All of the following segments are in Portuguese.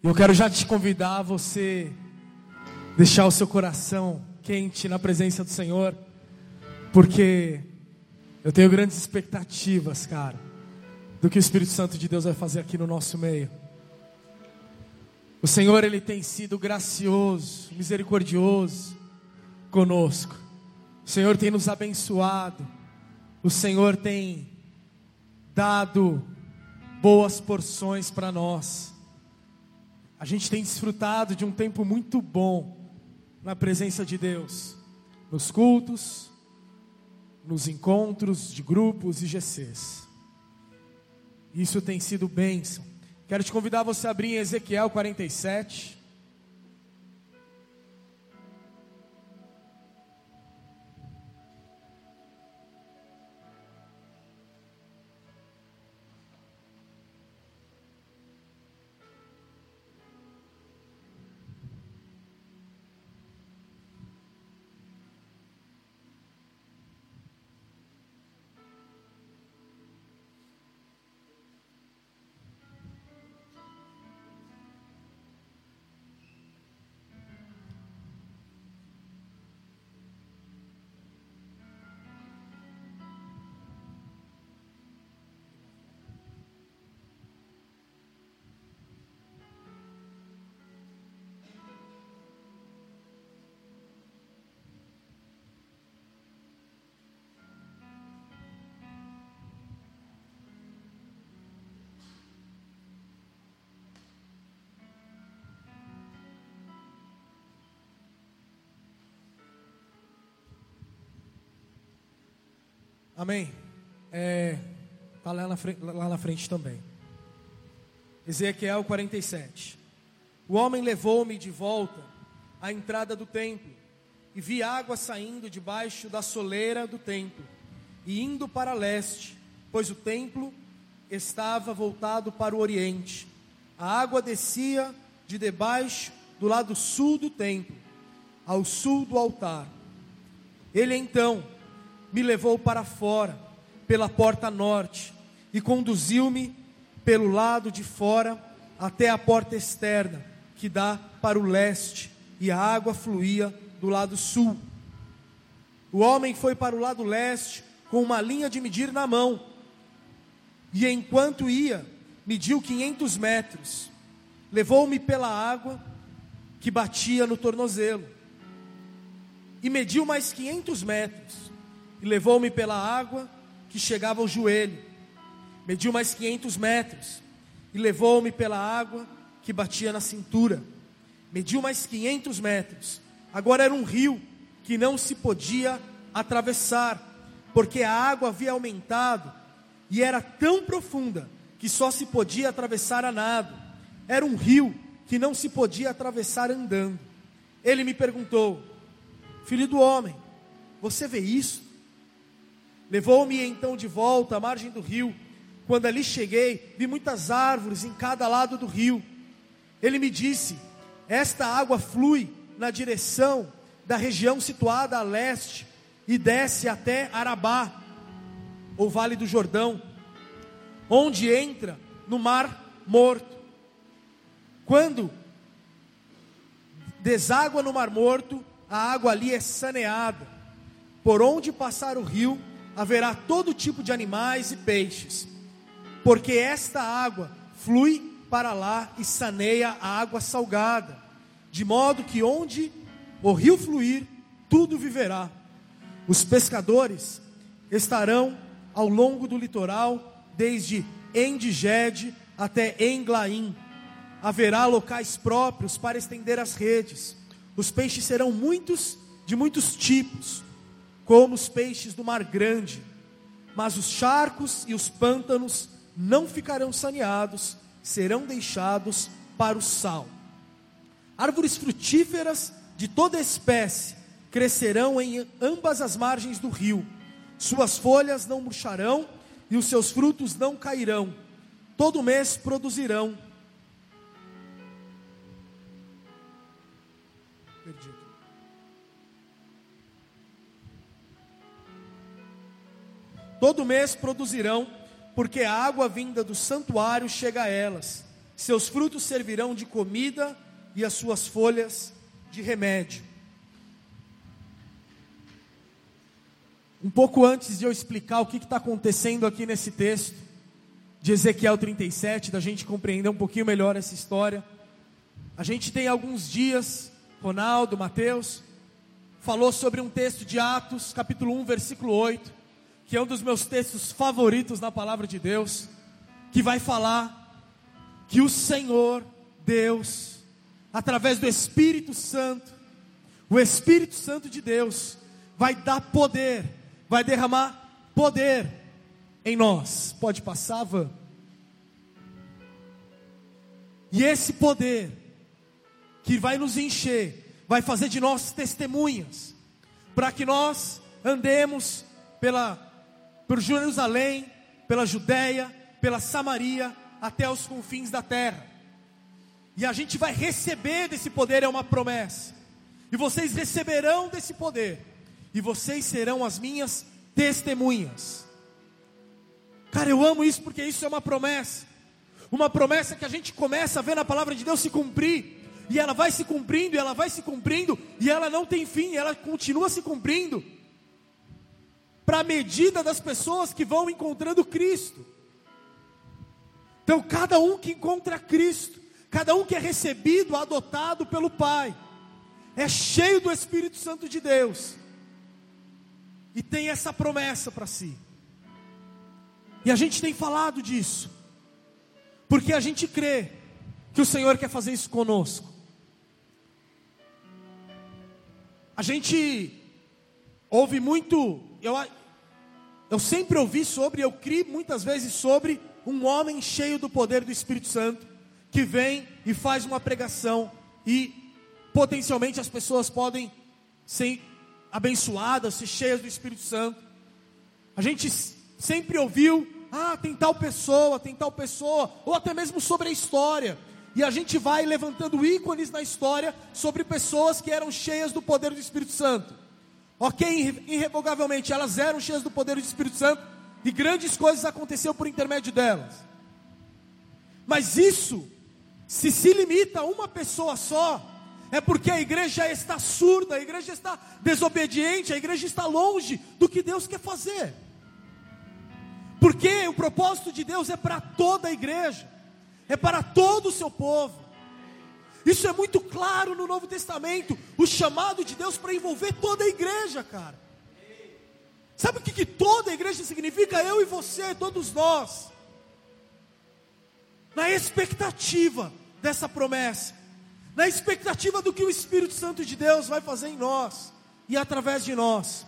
Eu quero já te convidar a você deixar o seu coração quente na presença do Senhor, porque eu tenho grandes expectativas, cara, do que o Espírito Santo de Deus vai fazer aqui no nosso meio. O Senhor, Ele tem sido gracioso, misericordioso conosco. O Senhor tem nos abençoado. O Senhor tem dado boas porções para nós. A gente tem desfrutado de um tempo muito bom na presença de Deus, nos cultos, nos encontros de grupos e GCs. Isso tem sido bênção. Quero te convidar a você abrir em Ezequiel 47. Amém? Está lá na frente também. Ezequiel 47. O homem levou-me de volta à entrada do templo, e vi água saindo debaixo da soleira do templo, e indo para leste, pois o templo estava voltado para o oriente. A água descia de debaixo do lado sul do templo, ao sul do altar. Ele então me levou para fora, pela porta norte, e conduziu-me pelo lado de fora até a porta externa, que dá para o leste, e a água fluía do lado sul. O homem foi para o lado leste, com uma linha de medir na mão, e enquanto ia, mediu 500 metros, levou-me pela água, que batia no tornozelo, e mediu mais 500 metros, e levou-me pela água que chegava ao joelho, mediu mais 500 metros, e levou-me pela água que batia na cintura, mediu mais 500 metros, agora era um rio que não se podia atravessar, porque a água havia aumentado, e era tão profunda, que só se podia atravessar a nado, era um rio que não se podia atravessar andando. Ele me perguntou: filho do homem, você vê isso? Levou-me então de volta à margem do rio. Quando ali cheguei, vi muitas árvores em cada lado do rio. Ele me disse: esta água flui na direção da região situada a leste e desce até Arabá, ou Vale do Jordão, onde entra no Mar Morto. Quando deságua no Mar Morto, a água ali é saneada. Por onde passar o rio, haverá todo tipo de animais e peixes, porque esta água flui para lá e saneia a água salgada, de modo que onde o rio fluir, tudo viverá. Os pescadores estarão ao longo do litoral, desde Engigede até Englaim. Haverá locais próprios para estender as redes. Os peixes serão muitos, de muitos tipos, como os peixes do mar grande, mas os charcos e os pântanos não ficarão saneados, serão deixados para o sal. Árvores frutíferas de toda espécie crescerão em ambas as margens do rio, suas folhas não murcharão e os seus frutos não cairão, todo mês produzirão. Todo mês produzirão, porque a água vinda do santuário chega a elas. Seus frutos servirão de comida e as suas folhas de remédio. Um pouco antes de eu explicar o que está acontecendo aqui nesse texto de Ezequiel 37, da gente compreender um pouquinho melhor essa história, a gente tem alguns dias, Ronaldo, Mateus, falou sobre um texto de Atos, capítulo 1, versículo 8, que é um dos meus textos favoritos na palavra de Deus, que vai falar que o Senhor, Deus, através do Espírito Santo, o Espírito Santo de Deus, vai dar poder, vai derramar poder em nós. Pode passar, Van? E esse poder que vai nos encher, vai fazer de nós testemunhas, para que nós andemos por Jerusalém, pela Judeia, pela Samaria, até os confins da terra. E a gente vai receber desse poder, é uma promessa. E vocês receberão desse poder, e vocês serão as minhas testemunhas. Cara, eu amo isso, porque isso é uma promessa. Uma promessa que a gente começa a ver na palavra de Deus se cumprir. E ela vai se cumprindo, e ela vai se cumprindo, e ela não tem fim, ela continua se cumprindo, para a medida das pessoas que vão encontrando Cristo. Então cada um que encontra Cristo, cada um que é recebido, adotado pelo Pai, é cheio do Espírito Santo de Deus, e tem essa promessa para si. E a gente tem falado disso, porque a gente crê que o Senhor quer fazer isso conosco. A gente ouve muito, eu sempre ouvi sobre, eu criei muitas vezes sobre um homem cheio do poder do Espírito Santo, que vem e faz uma pregação, e potencialmente as pessoas podem ser abençoadas, ser cheias do Espírito Santo. A gente sempre ouviu, tem tal pessoa, ou até mesmo sobre a história. E a gente vai levantando ícones na história sobre pessoas que eram cheias do poder do Espírito Santo. Ok, irrevogavelmente, elas eram cheias do poder do Espírito Santo, e grandes coisas aconteceram por intermédio delas. Mas isso, se limita a uma pessoa só, é porque a igreja está surda, a igreja está desobediente, a igreja está longe do que Deus quer fazer. Porque o propósito de Deus é para toda a igreja, é para todo o seu povo. Isso é muito claro no Novo Testamento, o chamado de Deus para envolver toda a igreja, cara. Sabe o que toda a igreja significa? Eu e você, todos nós, na expectativa dessa promessa, na expectativa do que o Espírito Santo de Deus vai fazer em nós e através de nós.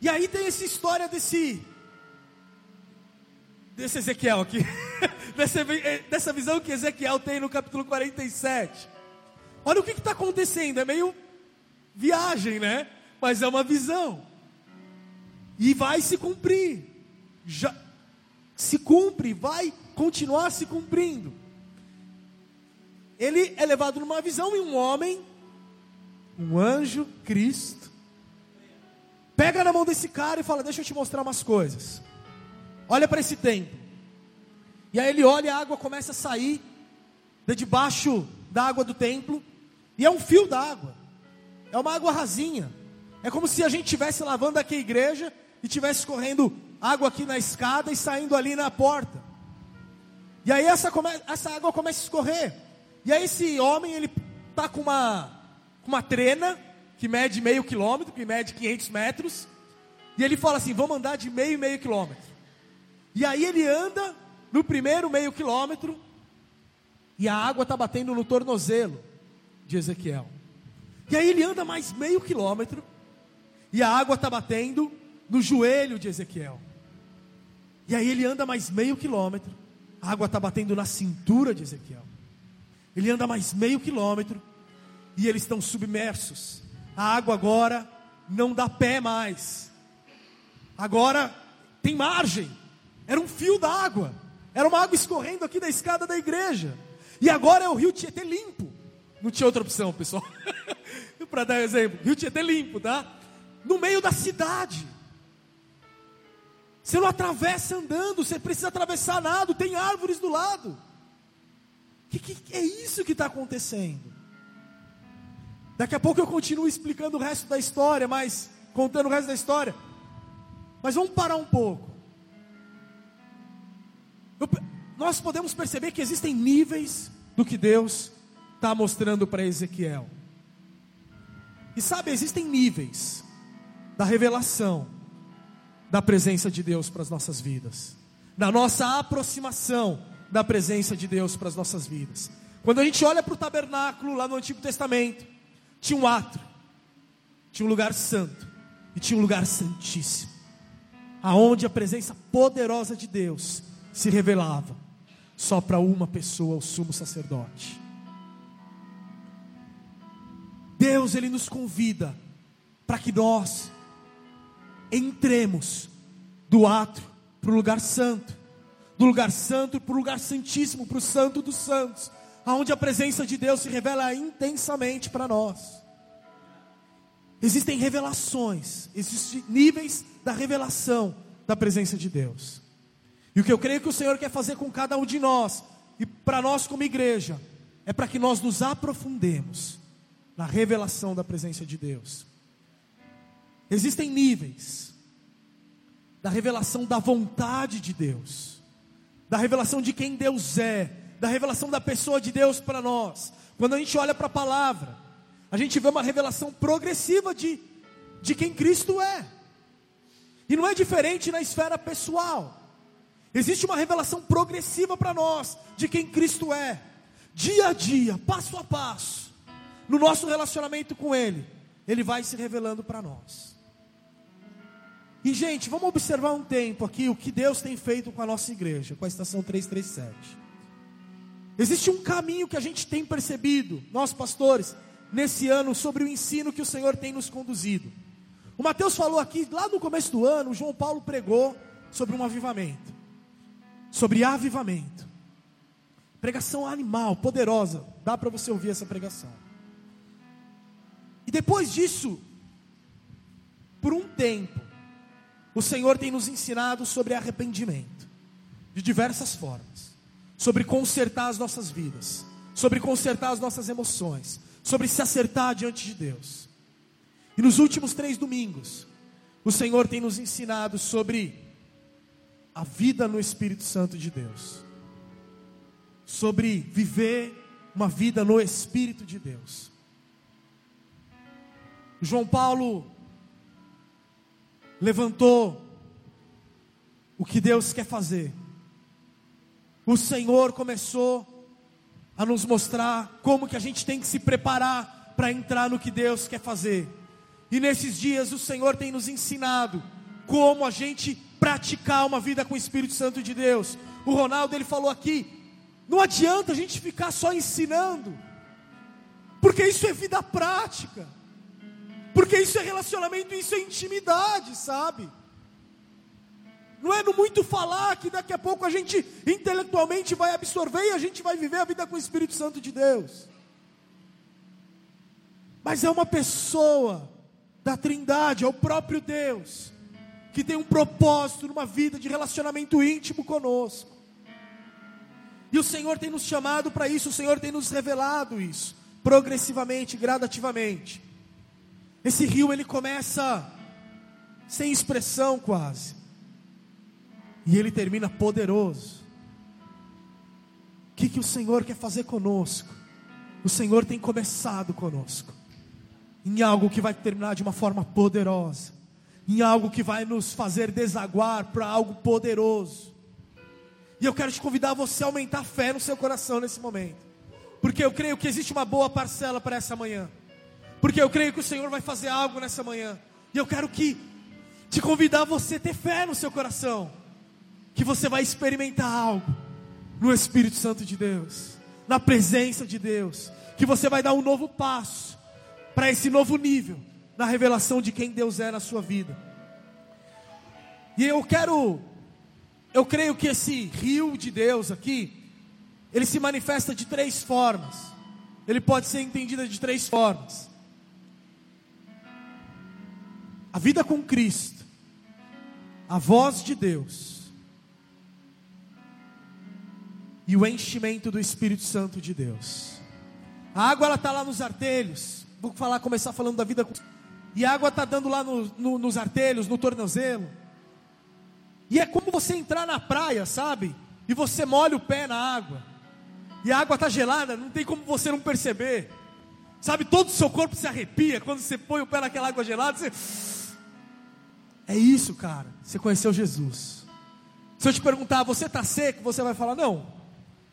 E aí tem essa história desse Ezequiel aqui, dessa visão que Ezequiel tem no capítulo 47. Olha o que está acontecendo, é meio viagem, né? Mas é uma visão, e vai se cumprir, já se cumpre, vai continuar se cumprindo. Ele é levado numa visão, e um homem, um anjo, Cristo, pega na mão desse cara e fala: deixa eu te mostrar umas coisas. Olha para esse templo. E aí ele olha, a água começa a sair de debaixo da água do templo, e é um fio d'água, é uma água rasinha, é como se a gente estivesse lavando aqui a igreja, e estivesse correndo água aqui na escada, e saindo ali na porta, e aí essa água começa a escorrer. E aí esse homem, ele está com uma trena, que mede meio quilômetro, que mede 500 metros, e ele fala assim: vamos andar de meio quilômetro. E aí ele anda no primeiro meio quilômetro, e a água está batendo no tornozelo de Ezequiel. E aí ele anda mais meio quilômetro, e a água está batendo no joelho de Ezequiel. E aí ele anda mais meio quilômetro, a água está batendo na cintura de Ezequiel. Ele anda mais meio quilômetro, e eles estão submersos. A água agora não dá pé mais, agora tem margem. Era um fio d'água, era uma água escorrendo aqui da escada da igreja, e agora é o rio Tietê limpo. Não tinha outra opção, pessoal, para dar um exemplo, rio Tietê limpo, tá? No meio da cidade, você não atravessa andando, você precisa atravessar nado, tem árvores do lado, Que é isso que está acontecendo? Daqui a pouco eu continuo explicando o resto da história, mas contando o resto da história. Mas vamos parar um pouco. Nós podemos perceber que existem níveis do que Deus está mostrando para Ezequiel. E sabe, existem níveis da revelação da presença de Deus para as nossas vidas, da nossa aproximação da presença de Deus para as nossas vidas. Quando a gente olha para o tabernáculo lá no Antigo Testamento, tinha um átrio, tinha um lugar santo e tinha um lugar santíssimo, aonde a presença poderosa de Deus se revelava só para uma pessoa, o sumo sacerdote. Deus, Ele nos convida para que nós entremos do átrio para o lugar santo, do lugar santo para o lugar santíssimo, para o santo dos santos, aonde a presença de Deus se revela intensamente para nós. Existem revelações, existem níveis da revelação da presença de Deus. E o que eu creio que o Senhor quer fazer com cada um de nós, e para nós como igreja, é para que nós nos aprofundemos na revelação da presença de Deus. Existem níveis da revelação da vontade de Deus, da revelação de quem Deus é, da revelação da pessoa de Deus para nós. Quando a gente olha para a palavra, a gente vê uma revelação progressiva de quem Cristo é. E não é diferente na esfera pessoal. Existe uma revelação progressiva para nós de quem Cristo é, dia a dia, passo a passo, no nosso relacionamento com Ele. Ele vai se revelando para nós. E gente, vamos observar um tempo aqui o que Deus tem feito com a nossa igreja, com a estação 337. Existe um caminho que a gente tem percebido, nós pastores, nesse ano, sobre o ensino que o Senhor tem nos conduzido. O Mateus falou aqui, lá no começo do ano, o João Paulo pregou sobre um avivamento. Sobre avivamento. Pregação animal, poderosa. Dá para você ouvir essa pregação. E depois disso, por um tempo, o Senhor tem nos ensinado sobre arrependimento, de diversas formas, sobre consertar as nossas vidas, sobre consertar as nossas emoções, sobre se acertar diante de Deus. E nos últimos 3 domingos, o Senhor tem nos ensinado sobre a vida no Espírito Santo de Deus, sobre viver uma vida no Espírito de Deus. João Paulo levantou o que Deus quer fazer. O Senhor começou a nos mostrar como que a gente tem que se preparar para entrar no que Deus quer fazer. E nesses dias o Senhor tem nos ensinado como a gente praticar uma vida com o Espírito Santo de Deus. O Ronaldo, ele falou aqui, não adianta a gente ficar só ensinando, porque isso é vida prática, porque isso é relacionamento, isso é intimidade, sabe? Não é no muito falar que daqui a pouco a gente intelectualmente vai absorver e a gente vai viver a vida com o Espírito Santo de Deus. Mas é uma pessoa da Trindade, é o próprio Deus, que tem um propósito numa vida de relacionamento íntimo conosco. E o Senhor tem nos chamado para isso, o Senhor tem nos revelado isso, progressivamente, gradativamente. Esse rio, ele começa sem expressão quase, e ele termina poderoso. O que o Senhor quer fazer conosco? O Senhor tem começado conosco, em algo que vai terminar de uma forma poderosa, em algo que vai nos fazer desaguar para algo poderoso. E eu quero te convidar a você aumentar a fé no seu coração nesse momento, porque eu creio que existe uma boa parcela para essa manhã, porque eu creio que o Senhor vai fazer algo nessa manhã, e eu quero que te convidar a você ter fé no seu coração, que você vai experimentar algo no Espírito Santo de Deus, na presença de Deus, que você vai dar um novo passo para esse novo nível, na revelação de quem Deus é na sua vida. E eu creio que esse rio de Deus aqui, ele se manifesta de 3 formas, ele pode ser entendido de 3 formas. A vida com Cristo, a voz de Deus, e o enchimento do Espírito Santo de Deus. A água ela está lá nos artelhos. Vou começar falando da vida. E a água está dando lá nos artelhos, no tornozelo. E é como você entrar na praia, sabe? E você molha o pé na água. E a água está gelada, não tem como você não perceber. Sabe, todo o seu corpo se arrepia quando você põe o pé naquela água gelada. Você... É isso, cara. Você conheceu Jesus. Se eu te perguntar, você está seco? Você vai falar, não.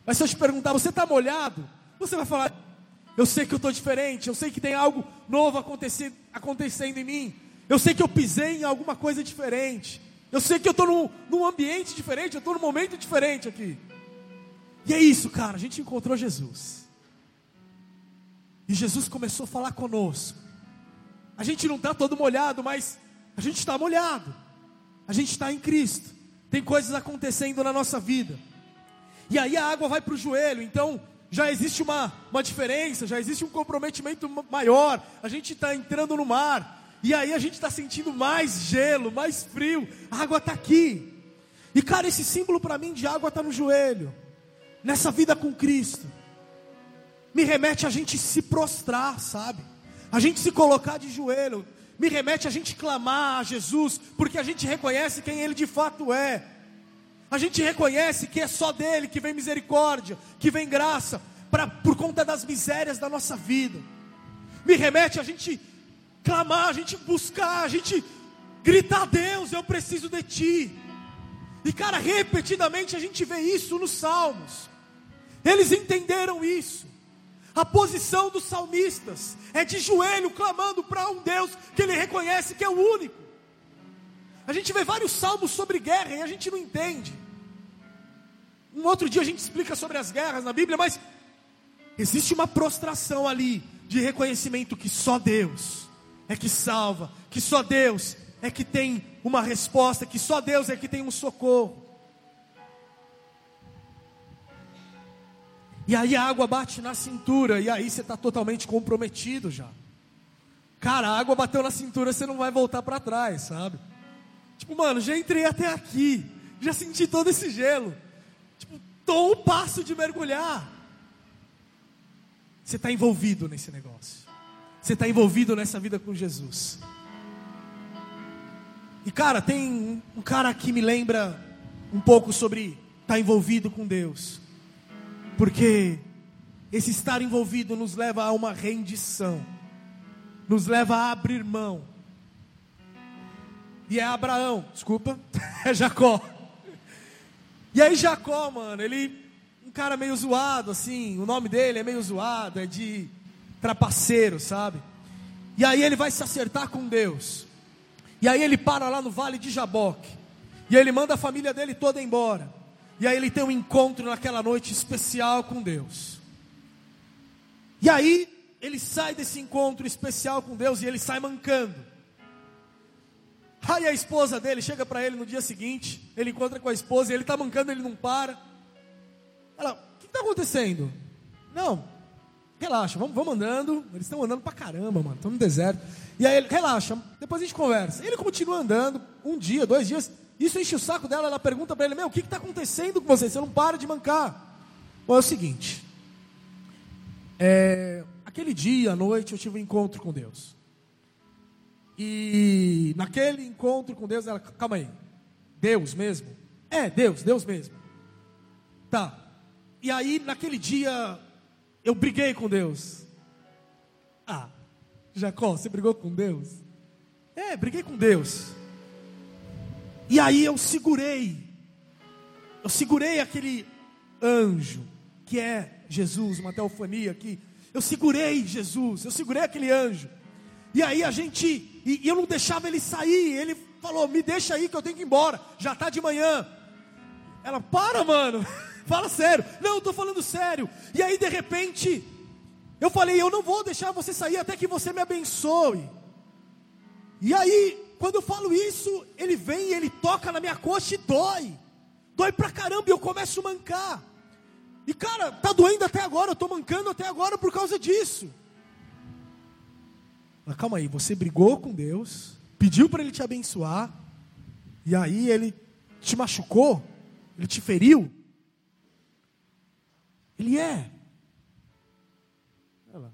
Mas se eu te perguntar, você está molhado? Você vai falar, eu sei que eu estou diferente. Eu sei que tem algo novo acontecendo em mim. Eu sei que eu pisei em alguma coisa diferente. Eu sei que eu estou num ambiente diferente. Eu estou num momento diferente aqui. E é isso, cara. A gente encontrou Jesus. E Jesus começou a falar conosco. A gente não está todo molhado, mas a gente está molhado. A gente está em Cristo. Tem coisas acontecendo na nossa vida. E aí a água vai para o joelho. Então já existe uma diferença, já existe um comprometimento maior. A gente está entrando no mar. E aí a gente está sentindo mais gelo, mais frio. A água está aqui. E cara, esse símbolo para mim de água está no joelho. Nessa vida com Cristo. Me remete a gente se prostrar, sabe? A gente se colocar de joelho. Me remete a gente clamar a Jesus, porque a gente reconhece quem Ele de fato é. A gente reconhece que é só dEle que vem misericórdia, que vem graça, por conta das misérias da nossa vida. Me remete a gente clamar, a gente buscar, a gente gritar a Deus, eu preciso de Ti. E cara, repetidamente a gente vê isso nos Salmos. Eles entenderam isso. A posição dos salmistas é de joelho clamando para um Deus que ele reconhece que é o único. A gente vê vários salmos sobre guerra e a gente não entende. Um outro dia a gente explica sobre as guerras na Bíblia, mas existe uma prostração ali de reconhecimento que só Deus é que salva, que só Deus é que tem uma resposta, que só Deus é que tem um socorro. E aí a água bate na cintura, e aí você está totalmente comprometido já. Cara, a água bateu na cintura, você não vai voltar para trás, sabe? Tipo, mano, já entrei até aqui, já senti todo esse gelo. Tipo, tô um passo de mergulhar. Você está envolvido nesse negócio. Você está envolvido nessa vida com Jesus. E cara, tem um cara que me lembra um pouco sobre estar envolvido com Deus. Porque esse estar envolvido nos leva a uma rendição, nos leva a abrir mão. E é Abraão, é Jacó. E aí Jacó, mano, ele, um cara meio zoado, assim, o nome dele é meio zoado, é de trapaceiro, sabe? E aí ele vai se acertar com Deus. E aí ele para lá no vale de Jaboque. E ele manda a família dele toda embora. E aí ele tem um encontro naquela noite especial com Deus. E aí ele sai desse encontro especial com Deus e ele sai mancando. Aí a esposa dele chega para ele no dia seguinte, ele encontra com a esposa e ele está mancando, ele não para. Ela, o que está acontecendo? Não, relaxa, vamos andando. Eles estão andando pra caramba, mano, estão no deserto. E aí ele, relaxa, depois a gente conversa. Ele continua andando, um dia, 2 dias... Isso enche o saco dela, ela pergunta para ele, meu, o que está acontecendo com você? Você não para de mancar. Bom, é o seguinte, aquele dia, à noite, eu tive um encontro com Deus. E naquele encontro com Deus, ela, calma aí, Deus mesmo? É, Deus mesmo. Tá, e aí naquele dia, eu briguei com Deus. Ah, Jacó, você brigou com Deus? É, briguei com Deus. E aí eu segurei aquele anjo, que é Jesus, uma teofania aqui, eu segurei aquele anjo, e aí eu não deixava ele sair, ele falou, me deixa aí que eu tenho que ir embora, já está de manhã. Ela, para mano, fala sério, não, eu estou falando sério. E aí de repente, eu falei, eu não vou deixar você sair até que você me abençoe. E aí, quando eu falo isso, ele vem e ele toca na minha coxa e dói pra caramba, e eu começo a mancar, e cara, tá doendo até agora, eu tô mancando até agora por causa disso. Mas calma aí, você brigou com Deus, pediu para Ele te abençoar, e aí Ele te machucou, Ele te feriu. Ele é. Olha lá.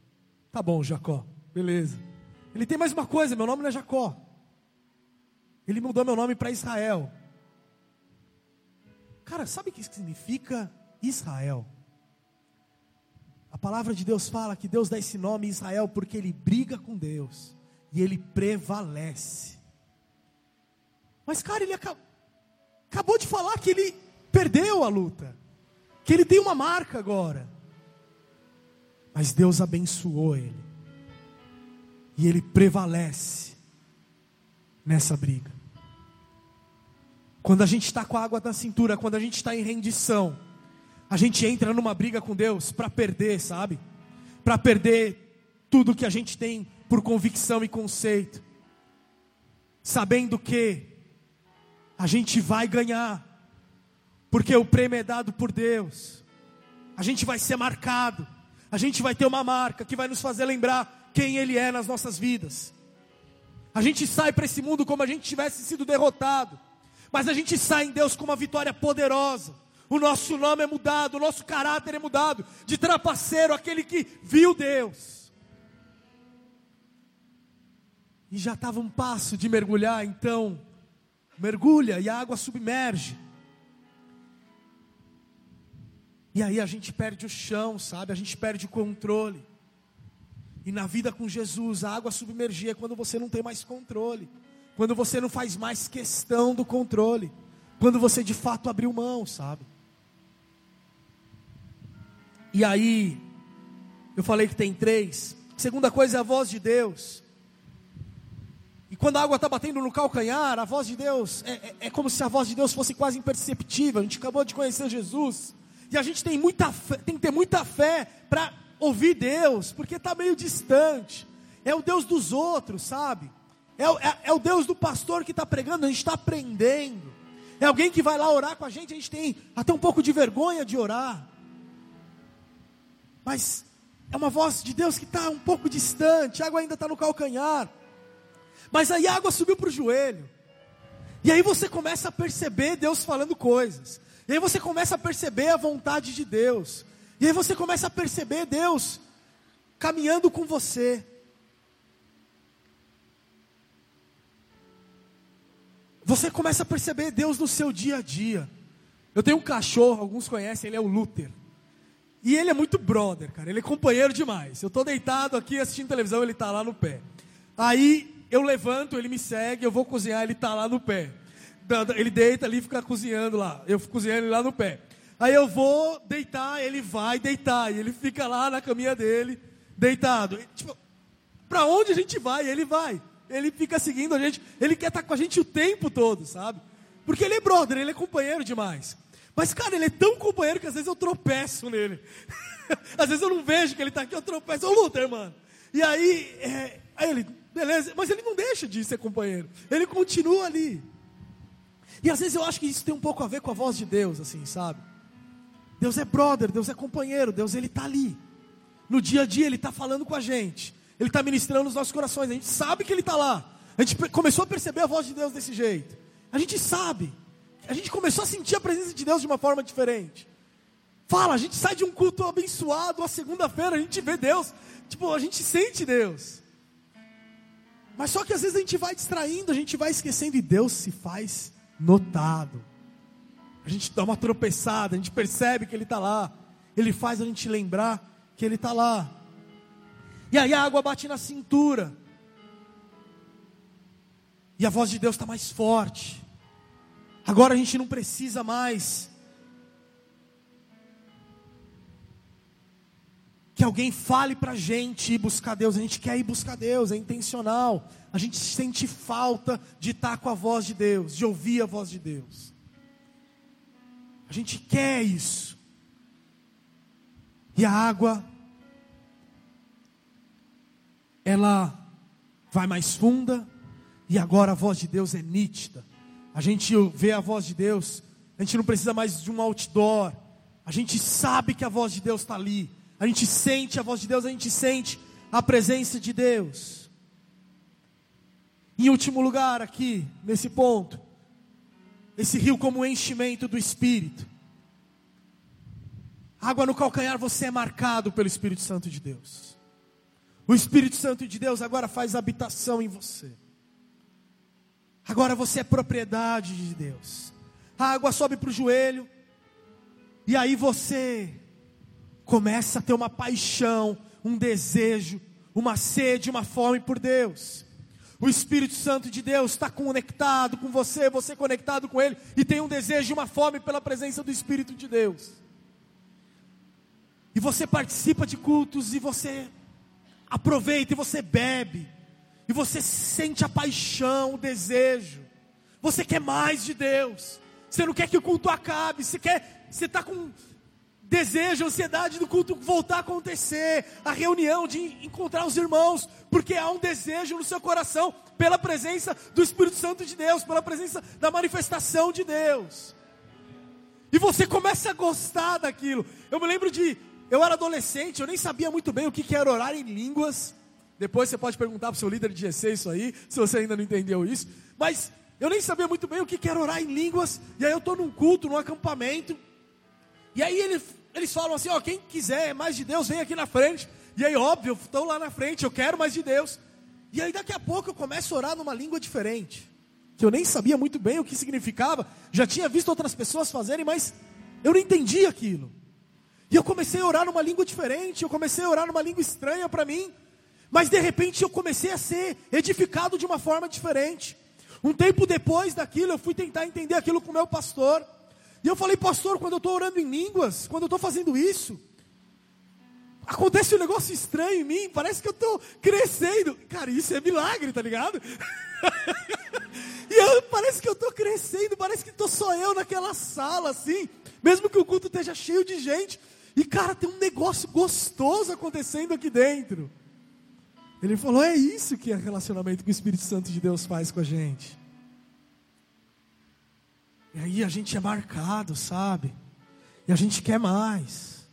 Tá bom, Jacó. Beleza. Ele tem mais uma coisa, meu nome não é Jacó. Ele mudou meu nome para Israel. Cara, sabe o que significa Israel? A palavra de Deus fala que Deus dá esse nome Israel porque ele briga com Deus. E ele prevalece. Mas cara, ele acabou de falar que ele perdeu a luta. Que ele tem uma marca agora. Mas Deus abençoou ele. E ele prevalece nessa briga. Quando a gente está com a água na cintura, quando a gente está em rendição, a gente entra numa briga com Deus para perder, sabe? Para perder tudo que a gente tem por convicção e conceito. Sabendo que a gente vai ganhar. Porque o prêmio é dado por Deus. A gente vai ser marcado. A gente vai ter uma marca que vai nos fazer lembrar quem Ele é nas nossas vidas. A gente sai para esse mundo como a gente tivesse sido derrotado. Mas a gente sai em Deus com uma vitória poderosa. O nosso nome é mudado, o nosso caráter é mudado. De trapaceiro, aquele que viu Deus. E já estava um passo de mergulhar, então mergulha e a água submerge. E aí a gente perde o chão, sabe? A gente perde o controle. E na vida com Jesus, a água submergir é quando você não tem mais controle. Quando você não faz mais questão do controle. Quando você de fato abriu mão, sabe? E aí, eu falei que tem três. A segunda coisa é a voz de Deus. E quando a água está batendo no calcanhar, a voz de Deus, é como se a voz de Deus fosse quase imperceptível. A gente acabou de conhecer Jesus. E a gente tem que ter muita fé para ouvir Deus, porque está meio distante. É o Deus dos outros, sabe? É o Deus do pastor que está pregando, a gente está aprendendo. É alguém que vai lá orar com a gente tem até um pouco de vergonha de orar. Mas é uma voz de Deus que está um pouco distante, a água ainda está no calcanhar. Mas aí a água subiu para o joelho. E aí você começa a perceber Deus falando coisas. E aí você começa a perceber a vontade de Deus. E aí você começa a perceber Deus caminhando com você. Você começa a perceber Deus no seu dia a dia. Eu tenho um cachorro, alguns conhecem, ele é o Luther. E ele é muito brother, cara, ele é companheiro demais. Eu estou deitado aqui assistindo televisão, ele está lá no pé. Aí eu levanto, ele me segue, eu vou cozinhar, ele está lá no pé. Ele deita ali e fica cozinhando lá. Eu fico cozinhando ele lá no pé. Aí eu vou deitar, ele vai deitar. E ele fica lá na caminha dele, deitado. E, tipo, pra onde a gente vai? Ele vai. Ele fica seguindo a gente. Ele quer estar com a gente o tempo todo, sabe? Porque ele é brother, ele é companheiro demais. Mas, cara, ele é tão companheiro que às vezes eu tropeço nele. Às vezes eu não vejo que ele tá aqui, eu tropeço. Ô, Luther, mano. E aí, aí ele, beleza. Mas ele não deixa de ser companheiro. Ele continua ali. E às vezes eu acho que isso tem um pouco a ver com a voz de Deus, assim, sabe? Deus é brother, Deus é companheiro, Deus ele está ali. No dia a dia ele está falando com a gente. Ele está ministrando os nossos corações, a gente sabe que ele está lá. A gente começou a perceber a voz de Deus desse jeito. A gente sabe. A gente começou a sentir a presença de Deus de uma forma diferente. Fala, a gente sai de um culto abençoado, a segunda-feira a gente vê Deus. Tipo, a gente sente Deus. Mas só que às vezes a gente vai distraindo, a gente vai esquecendo e Deus se faz notado. A gente dá uma tropeçada, a gente percebe que ele está lá. Ele faz a gente lembrar que ele está lá. E aí a água bate na cintura. E a voz de Deus está mais forte. Agora a gente não precisa mais que alguém fale para a gente ir buscar Deus. A gente quer ir buscar Deus, é intencional. A gente sente falta de estar com a voz de Deus, de ouvir a voz de Deus. A gente quer isso. E a água, ela vai mais funda, e agora a voz de Deus é nítida. A gente vê a voz de Deus, a gente não precisa mais de um outdoor. A gente sabe que a voz de Deus está ali. A gente sente a voz de Deus, a gente sente a presença de Deus. Em último lugar aqui, nesse ponto, esse rio como enchimento do Espírito. água no calcanhar, você é marcado pelo Espírito Santo de Deus. O Espírito Santo de Deus agora faz habitação em você. Agora você é propriedade de Deus. A água sobe para o joelho. E aí você começa a ter uma paixão, um desejo, uma sede, uma fome por Deus. O Espírito Santo de Deus está conectado com você, você conectado com Ele, e tem um desejo e uma fome pela presença do Espírito de Deus. E você participa de cultos, e você aproveita, e você bebe, e você sente a paixão, o desejo. Você quer mais de Deus, você não quer que o culto acabe, você está com desejo, ansiedade do culto voltar a acontecer, a reunião de encontrar os irmãos, porque há um desejo no seu coração pela presença do Espírito Santo de Deus, pela presença da manifestação de Deus, e você começa a gostar daquilo. Eu me lembro eu era adolescente, eu nem sabia muito bem o que era orar em línguas. Depois você pode perguntar para o seu líder de GC isso aí, se você ainda não entendeu isso, mas eu nem sabia muito bem o que era orar em línguas. E aí eu estou num culto, num acampamento, e aí eles falam assim, ó, quem quiser mais de Deus, vem aqui na frente. E aí, óbvio, eu estou lá na frente, eu quero mais de Deus. E aí daqui a pouco eu começo a orar numa língua diferente, que eu nem sabia muito bem o que significava. Já tinha visto outras pessoas fazerem, mas eu não entendi aquilo. E eu comecei a orar numa língua diferente, eu comecei a orar numa língua estranha para mim. Mas de repente eu comecei a ser edificado de uma forma diferente. Um tempo depois daquilo, eu fui tentar entender aquilo com o meu pastor. E eu falei, pastor, quando eu estou orando em línguas, quando eu estou fazendo isso, acontece um negócio estranho em mim, parece que eu estou crescendo. Cara, isso é milagre, tá ligado? Parece que eu estou crescendo, parece que estou só eu naquela sala, assim, mesmo que o culto esteja cheio de gente. E cara, tem um negócio gostoso acontecendo aqui dentro. Ele falou, é isso que é relacionamento que o Espírito Santo de Deus faz com a gente. E aí a gente é marcado, sabe? E a gente quer mais.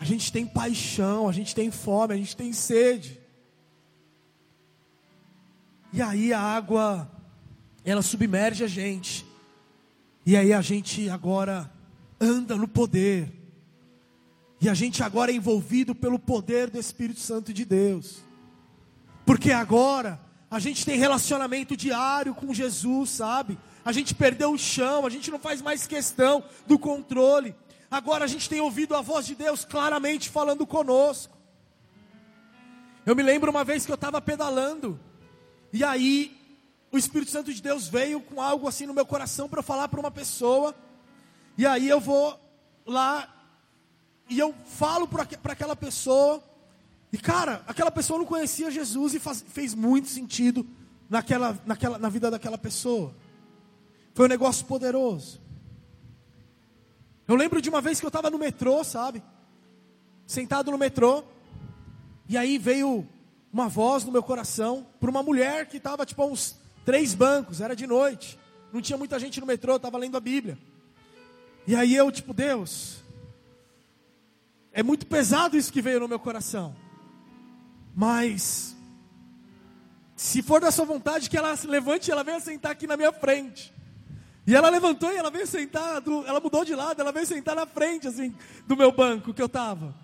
A gente tem paixão, a gente tem fome, a gente tem sede. E aí a água, ela submerge a gente. E aí a gente agora anda no poder. E a gente agora é envolvido pelo poder do Espírito Santo de Deus. Porque agora a gente tem relacionamento diário com Jesus, sabe? A gente perdeu o chão, a gente não faz mais questão do controle. Agora a gente tem ouvido a voz de Deus claramente falando conosco. Eu me lembro uma vez que eu estava pedalando, e aí o Espírito Santo de Deus veio com algo assim no meu coração para eu falar para uma pessoa. E aí eu vou lá e eu falo para aquela pessoa. E cara, aquela pessoa não conhecia Jesus, e fez muito sentido na vida daquela pessoa. Foi um negócio poderoso. Eu lembro de uma vez que eu estava no metrô, sabe? Sentado no metrô. E aí veio uma voz no meu coração para uma mulher que estava tipo a uns 3 bancos. Era de noite. Não tinha muita gente no metrô, eu estava lendo a Bíblia. E aí eu tipo, Deus, é muito pesado isso que veio no meu coração. Mas se for da sua vontade que ela se levante, ela venha sentar aqui na minha frente. E ela levantou e ela veio sentar, ela mudou de lado, ela veio sentar na frente, assim, do meu banco que eu estava.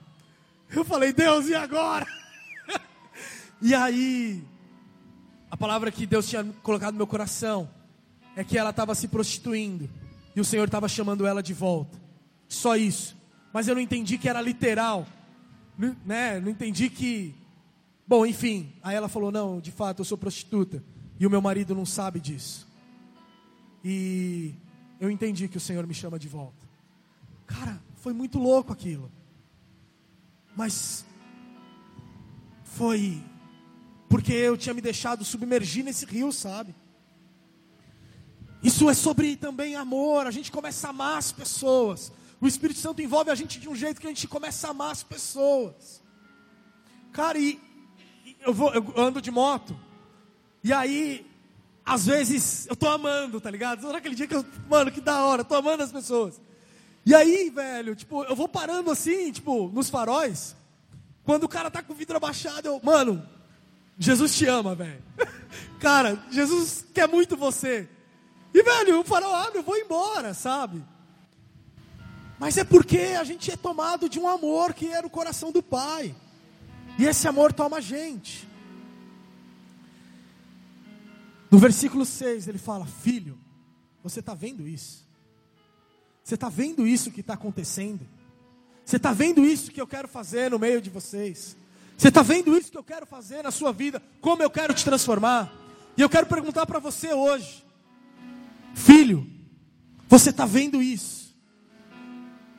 Eu falei, Deus, e agora? E aí, a palavra que Deus tinha colocado no meu coração é que ela estava se prostituindo. E o Senhor estava chamando ela de volta. Só isso. Mas eu não entendi que era literal, né? Não entendi que... Bom, enfim. Aí ela falou, não, de fato, eu sou prostituta. E o meu marido não sabe disso. E eu entendi que o Senhor me chama de volta. Cara, foi muito louco aquilo. Mas foi porque eu tinha me deixado submergir nesse rio, sabe? Isso é sobre também amor. A gente começa a amar as pessoas. O Espírito Santo envolve a gente de um jeito que a gente começa a amar as pessoas. Cara, eu ando de moto. E aí... às vezes eu tô amando, tá ligado? Só naquele dia que eu, mano, que da hora, tô amando as pessoas. E aí, velho, tipo, eu vou parando assim, tipo, nos faróis. Quando o cara tá com o vidro abaixado, eu, mano, Jesus te ama, velho. Cara, Jesus quer muito você. E, velho, o farol abre, eu vou embora, sabe? Mas é porque a gente é tomado de um amor que era o coração do Pai. E esse amor toma a gente. No versículo 6 ele fala: filho, você está vendo isso? Você está vendo isso que está acontecendo? Você está vendo isso que eu quero fazer no meio de vocês? Você está vendo isso que eu quero fazer na sua vida? Como eu quero te transformar? E eu quero perguntar para você hoje: filho, você está vendo isso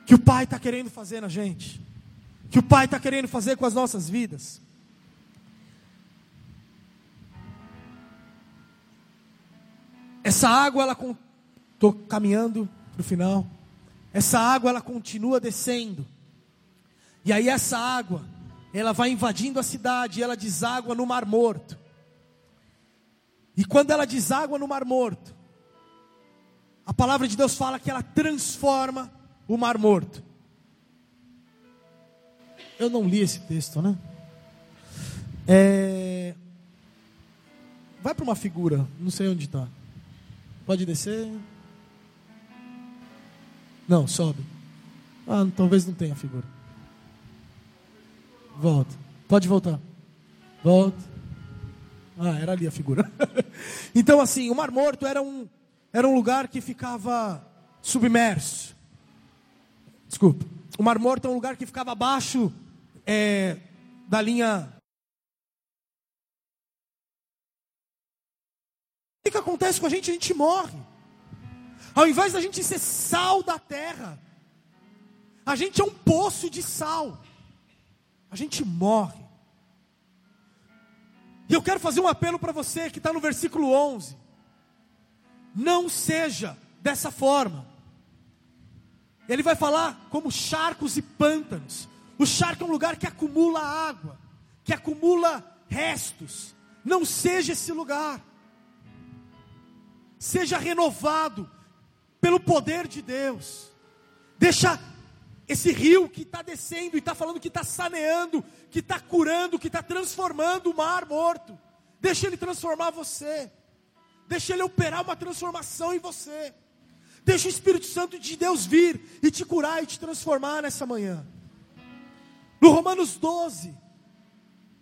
que o Pai está querendo fazer na gente? Que o Pai está querendo fazer com as nossas vidas? Essa água, ela... Estou caminhando para o final. Essa água, ela continua descendo. E aí essa água, ela vai invadindo a cidade. E ela deságua no Mar Morto. E quando ela deságua no Mar Morto, a palavra de Deus fala que ela transforma o Mar Morto. Eu não li esse texto, né? Vai para uma figura, não sei onde está. Pode descer. Não, sobe. Ah, talvez não tenha figura. Volta. Pode voltar. Volta. Ah, era ali a figura. Então, assim, o Mar Morto era um lugar que ficava submerso. Desculpa. O Mar Morto é um lugar que ficava abaixo da linha. O que acontece com a gente morre. Ao invés da gente ser sal da terra, a gente é um poço de sal. A gente morre. E eu quero fazer um apelo para você que está no versículo 11. Não seja dessa forma. Ele vai falar como charcos e pântanos. O charco é um lugar que acumula água, que acumula restos. Não seja esse lugar. Seja renovado pelo poder de Deus. Deixa esse rio que está descendo e está falando que está saneando, que está curando, que está transformando o Mar Morto. Deixa ele transformar você. Deixa ele operar uma transformação em você. Deixa o Espírito Santo de Deus vir e te curar e te transformar nessa manhã. No Romanos 12,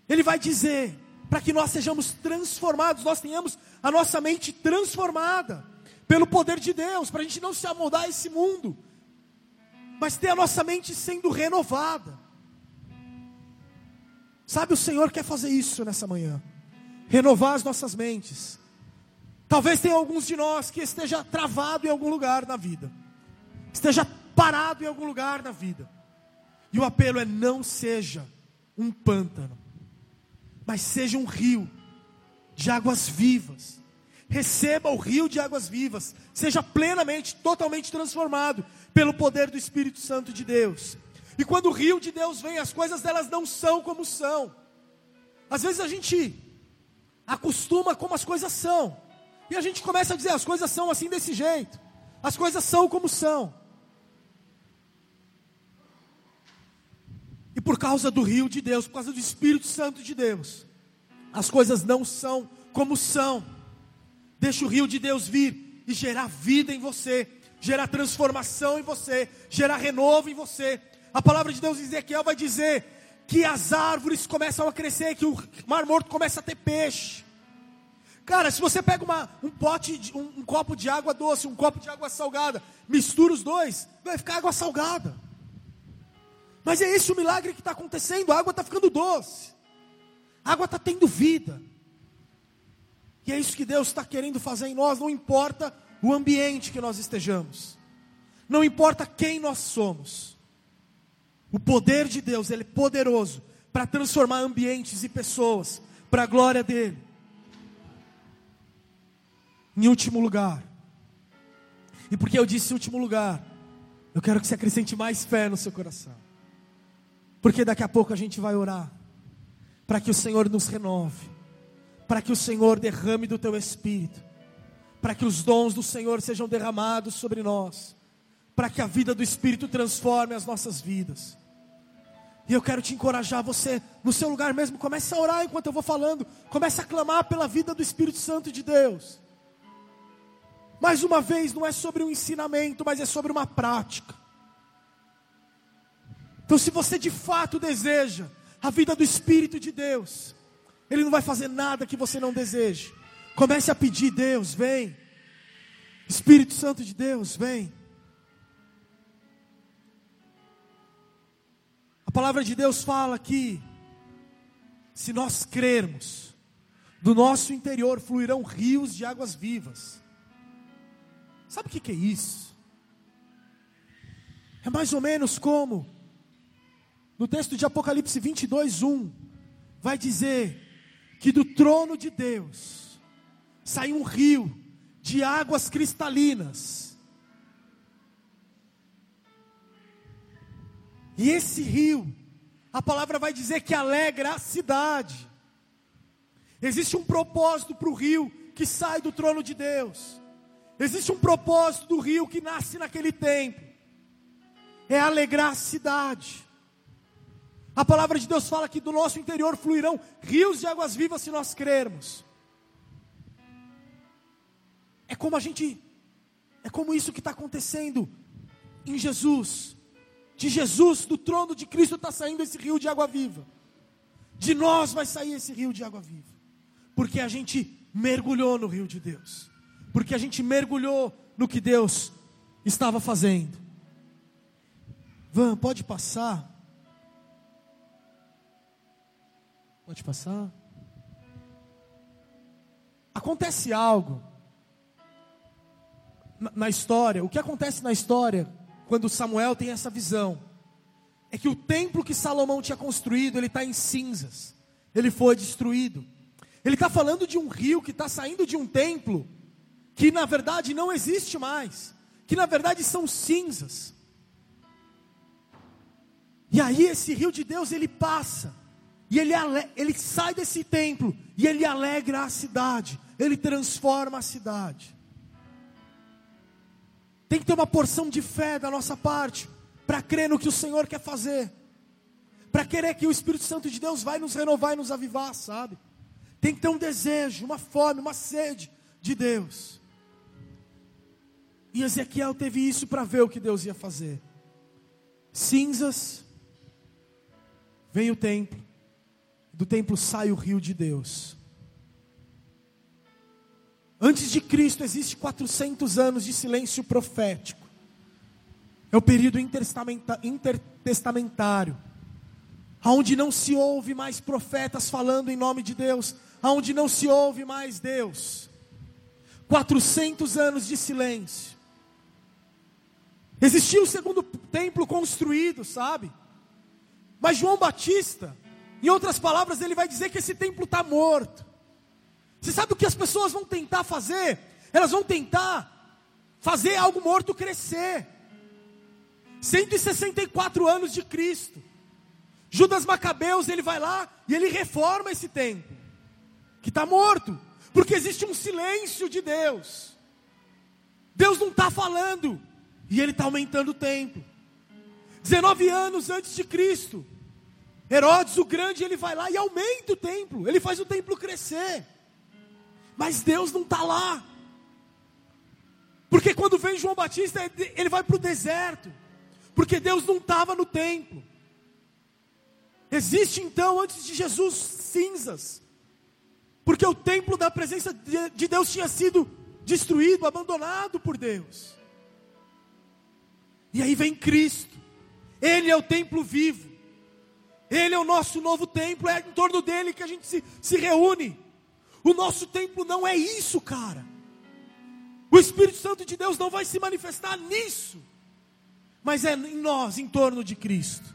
ele vai dizer para que nós sejamos transformados, nós tenhamos a nossa mente transformada pelo poder de Deus, para a gente não se amoldar a esse mundo, mas ter a nossa mente sendo renovada. Sabe, o Senhor quer fazer isso nessa manhã, renovar as nossas mentes. Talvez tenha alguns de nós que esteja travado em algum lugar na vida, esteja parado em algum lugar na vida, e o apelo é: não seja um pântano, mas seja um rio de águas vivas. Receba o rio de águas vivas, seja plenamente, totalmente transformado pelo poder do Espírito Santo de Deus. E quando o rio de Deus vem, as coisas, elas não são como são. Às vezes a gente acostuma como as coisas são, e a gente começa a dizer: as coisas são assim desse jeito, as coisas são como são. E por causa do rio de Deus, por causa do Espírito Santo de Deus, as coisas não são como são. Deixa o rio de Deus vir e gerar vida em você, gerar transformação em você, gerar renovo em você. A palavra de Deus em Ezequiel vai dizer que as árvores começam a crescer, que o Mar Morto começa a ter peixe. Cara, se você pega um copo de água doce, um copo de água salgada, mistura os dois, vai ficar água salgada. Mas é esse o milagre que está acontecendo. A água está ficando doce, a água está tendo vida. E é isso que Deus está querendo fazer em nós. Não importa o ambiente que nós estejamos, não importa quem nós somos, o poder de Deus, ele é poderoso para transformar ambientes e pessoas para a glória dele. Em último lugar, e porque eu disse último lugar, eu quero que você acrescente mais fé no seu coração, porque daqui a pouco a gente vai orar, para que o Senhor nos renove, para que o Senhor derrame do teu Espírito, para que os dons do Senhor sejam derramados sobre nós, para que a vida do Espírito transforme as nossas vidas. E eu quero te encorajar, você no seu lugar mesmo, comece a orar enquanto eu vou falando, comece a clamar pela vida do Espírito Santo de Deus. Mais uma vez, não é sobre um ensinamento, mas é sobre uma prática. Então, se você de fato deseja a vida do Espírito de Deus, Ele não vai fazer nada que você não deseje. Comece a pedir: Deus, vem. Espírito Santo de Deus, vem. A palavra de Deus fala que, se nós crermos, do nosso interior fluirão rios de águas vivas. Sabe o que é isso? É mais ou menos como, no texto de Apocalipse 22:1, vai dizer que do trono de Deus sai um rio de águas cristalinas. E esse rio, a palavra vai dizer que alegra a cidade. Existe um propósito para o rio que sai do trono de Deus. Existe um propósito do rio que nasce naquele tempo. É alegrar a cidade. A palavra de Deus fala que do nosso interior fluirão rios de águas vivas se nós crermos. É como isso que está acontecendo em Jesus. De Jesus, do trono de Cristo, está saindo esse rio de água viva. De nós vai sair esse rio de água viva. Porque a gente mergulhou no rio de Deus. Porque a gente mergulhou no que Deus estava fazendo. Van, pode passar? Pode passar? Acontece algo na história. O que acontece na história, quando Samuel tem essa visão, é que o templo que Salomão tinha construído, ele está em cinzas. Ele foi destruído. Ele está falando de um rio que está saindo de um templo, que na verdade não existe mais. Que na verdade são cinzas. E aí esse rio de Deus, ele passa. E ele sai desse templo e ele alegra a cidade. Ele transforma a cidade. Tem que ter uma porção de fé da nossa parte para crer no que o Senhor quer fazer, para querer que o Espírito Santo de Deus vai nos renovar e nos avivar, sabe? Tem que ter um desejo, uma fome, uma sede de Deus. E Ezequiel teve isso para ver o que Deus ia fazer. Cinzas, vem o templo. Do templo sai o rio de Deus. Antes de Cristo existe 400 anos de silêncio profético. É o período intertestamentário, aonde não se ouve mais profetas falando em nome de Deus, aonde não se ouve mais Deus. 400 anos de silêncio. Existiu o segundo templo construído, sabe? Mas João Batista, em outras palavras, ele vai dizer que esse templo está morto. Você sabe o que as pessoas vão tentar fazer? Elas vão tentar fazer algo morto crescer. 164 anos de Cristo. Judas Macabeus, ele vai lá e ele reforma esse templo, que está morto, porque existe um silêncio de Deus. Deus não está falando, e ele está aumentando o templo. 19 anos antes de Cristo, Herodes o Grande, ele vai lá e aumenta o templo. Ele faz o templo crescer. Mas Deus não está lá. Porque quando vem João Batista, ele vai para o deserto. Porque Deus não estava no templo. Existe então, antes de Jesus, cinzas. Porque o templo da presença de Deus tinha sido destruído, abandonado por Deus. E aí vem Cristo. Ele é o templo vivo. Ele é o nosso novo templo, é em torno dele que a gente se reúne. O nosso templo não é isso, cara. O Espírito Santo de Deus não vai se manifestar nisso, mas é em nós, em torno de Cristo.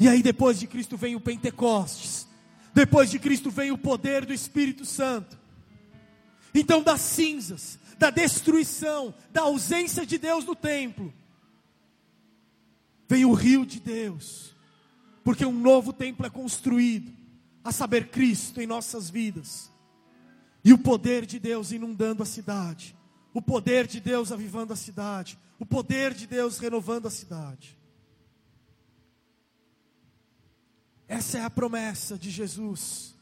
E aí depois de Cristo vem o Pentecostes, depois de Cristo vem o poder do Espírito Santo. Então das cinzas, da destruição, da ausência de Deus no templo, vem o rio de Deus. Porque um novo templo é construído, a saber, Cristo em nossas vidas. E o poder de Deus inundando a cidade. O poder de Deus avivando a cidade. O poder de Deus renovando a cidade. Essa é a promessa de Jesus.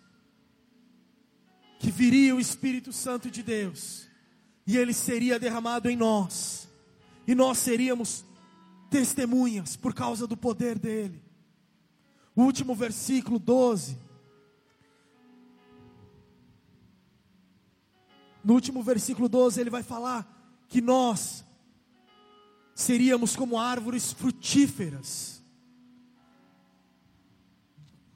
Que viria o Espírito Santo de Deus. E ele seria derramado em nós. E nós seríamos testemunhas por causa do poder dele. O último versículo 12. No último versículo 12 ele vai falar que nós seríamos como árvores frutíferas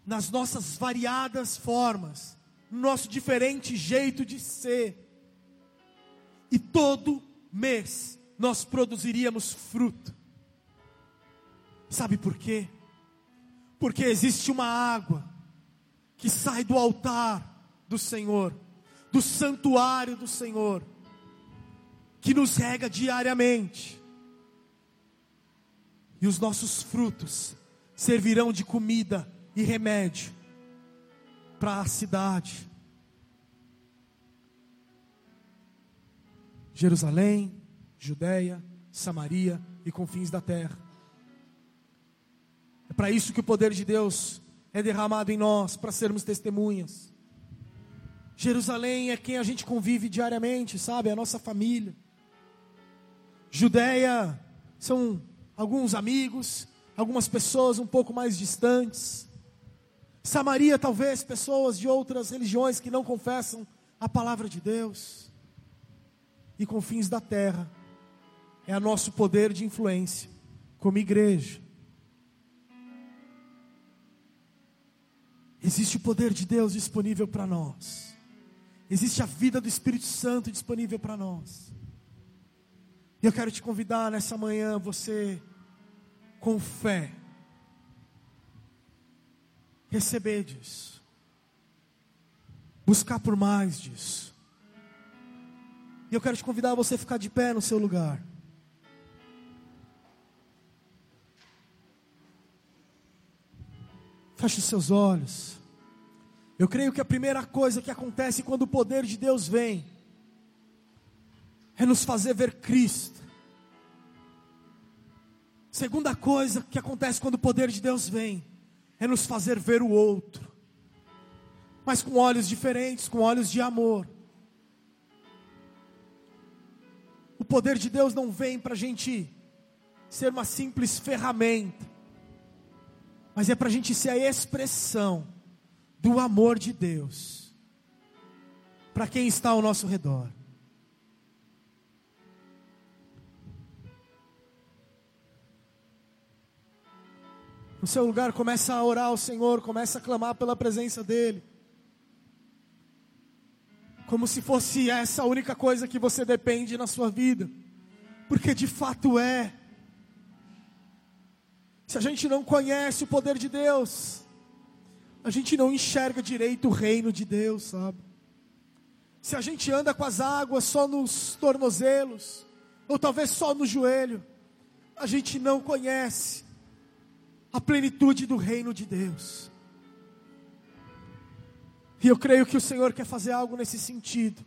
nas nossas variadas formas, no nosso diferente jeito de ser. E todo mês nós produziríamos fruto. Sabe por quê? Porque existe uma água que sai do altar do Senhor, do santuário do Senhor, que nos rega diariamente. E os nossos frutos servirão de comida e remédio para a cidade. Jerusalém, Judeia, Samaria e confins da terra. É para isso que o poder de Deus é derramado em nós, para sermos testemunhas. Jerusalém é quem a gente convive diariamente, sabe? É a nossa família. Judeia são alguns amigos, algumas pessoas um pouco mais distantes. Samaria, talvez, pessoas de outras religiões que não confessam a palavra de Deus. E confins da terra é o nosso poder de influência como igreja. Existe o poder de Deus disponível para nós. Existe a vida do Espírito Santo disponível para nós. E eu quero te convidar nessa manhã, você com fé receber disso, buscar por mais disso. E eu quero te convidar a você ficar de pé no seu lugar. Feche os seus olhos. Eu creio que a primeira coisa que acontece quando o poder de Deus vem é nos fazer ver Cristo. Segunda coisa que acontece quando o poder de Deus vem é nos fazer ver o outro, mas com olhos diferentes, com olhos de amor. O poder de Deus não vem para a gente ser uma simples ferramenta, mas é para a gente ser a expressão do amor de Deus para quem está ao nosso redor. No seu lugar, começa a orar ao Senhor, começa a clamar pela presença dEle, como se fosse essa a única coisa que você depende na sua vida, porque de fato é. Se a gente não conhece o poder de Deus, a gente não enxerga direito o reino de Deus, sabe? Se a gente anda com as águas só nos tornozelos, ou talvez só no joelho, a gente não conhece a plenitude do reino de Deus. E eu creio que o Senhor quer fazer algo nesse sentido.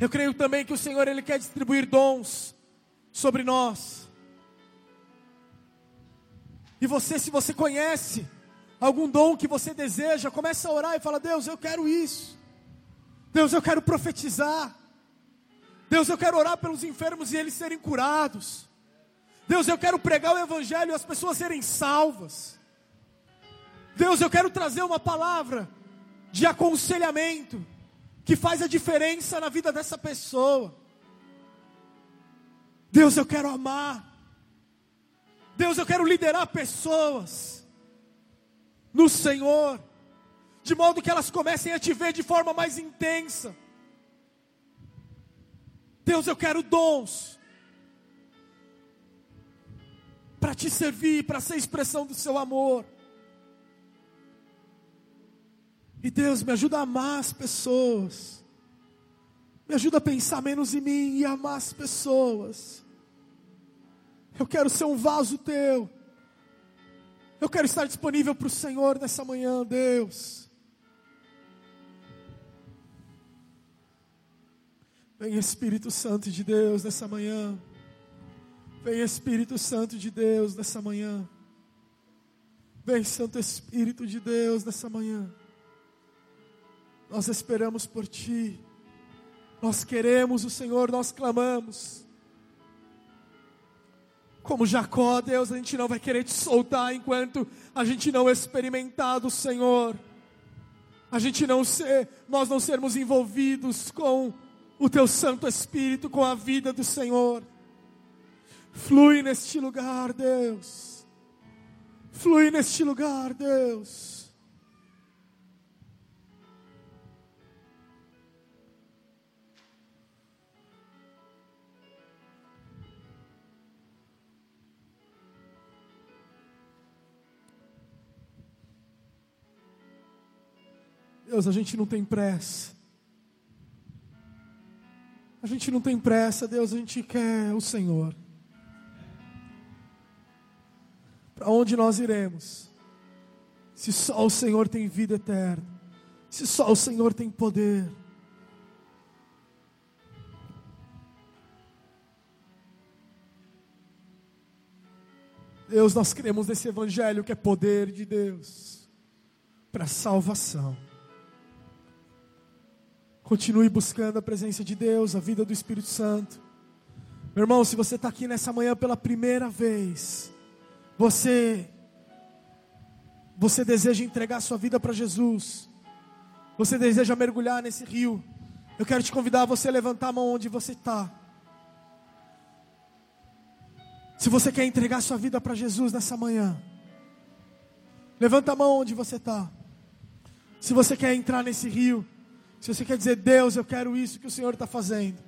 Eu creio também que o Senhor, Ele quer distribuir dons sobre nós. E você, se você conhece algum dom que você deseja, começa a orar e fala: Deus, eu quero isso. Deus, eu quero profetizar. Deus, eu quero orar pelos enfermos e eles serem curados. Deus, eu quero pregar o Evangelho e as pessoas serem salvas. Deus, eu quero trazer uma palavra de aconselhamento que faz a diferença na vida dessa pessoa. Deus, eu quero amar. Deus, eu quero liderar pessoas no Senhor, de modo que elas comecem a te ver de forma mais intensa. Deus, eu quero dons para te servir, para ser expressão do seu amor. E Deus, me ajuda a amar as pessoas, me ajuda a pensar menos em mim e amar as pessoas. Eu quero ser um vaso teu, eu quero estar disponível para o Senhor nessa manhã, Deus. Vem Espírito Santo de Deus nessa manhã. Vem Espírito Santo de Deus nessa manhã. Vem Santo Espírito de Deus nessa manhã. Nós esperamos por Ti. Nós queremos o Senhor, nós clamamos. Como Jacó, Deus, a gente não vai querer te soltar enquanto a gente não experimentar do Senhor. Nós não sermos envolvidos com o teu Santo Espírito, com a vida do Senhor. Flui neste lugar, Deus. Flui neste lugar, Deus. Deus, a gente não tem pressa. A gente não tem pressa, Deus, a gente quer o Senhor. Para onde nós iremos? Se só o Senhor tem vida eterna, se só o Senhor tem poder. Deus, nós cremos nesse evangelho que é poder de Deus para salvação. Continue buscando a presença de Deus, a vida do Espírito Santo. Meu irmão, se você está aqui nessa manhã pela primeira vez, Você deseja entregar sua vida para Jesus, você deseja mergulhar nesse rio, eu quero te convidar a você levantar a mão onde você está. Se você quer entregar sua vida para Jesus nessa manhã, levanta a mão onde você está. Se você quer entrar nesse rio, se você quer dizer, Deus, eu quero isso que o Senhor está fazendo,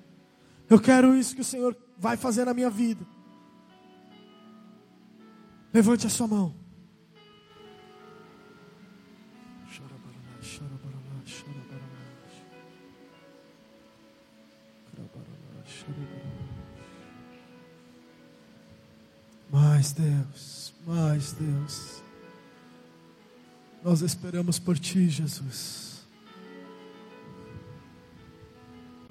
eu quero isso que o Senhor vai fazer na minha vida, levante a sua mão. Mais Deus, mais Deus. Nós esperamos por Ti, Jesus.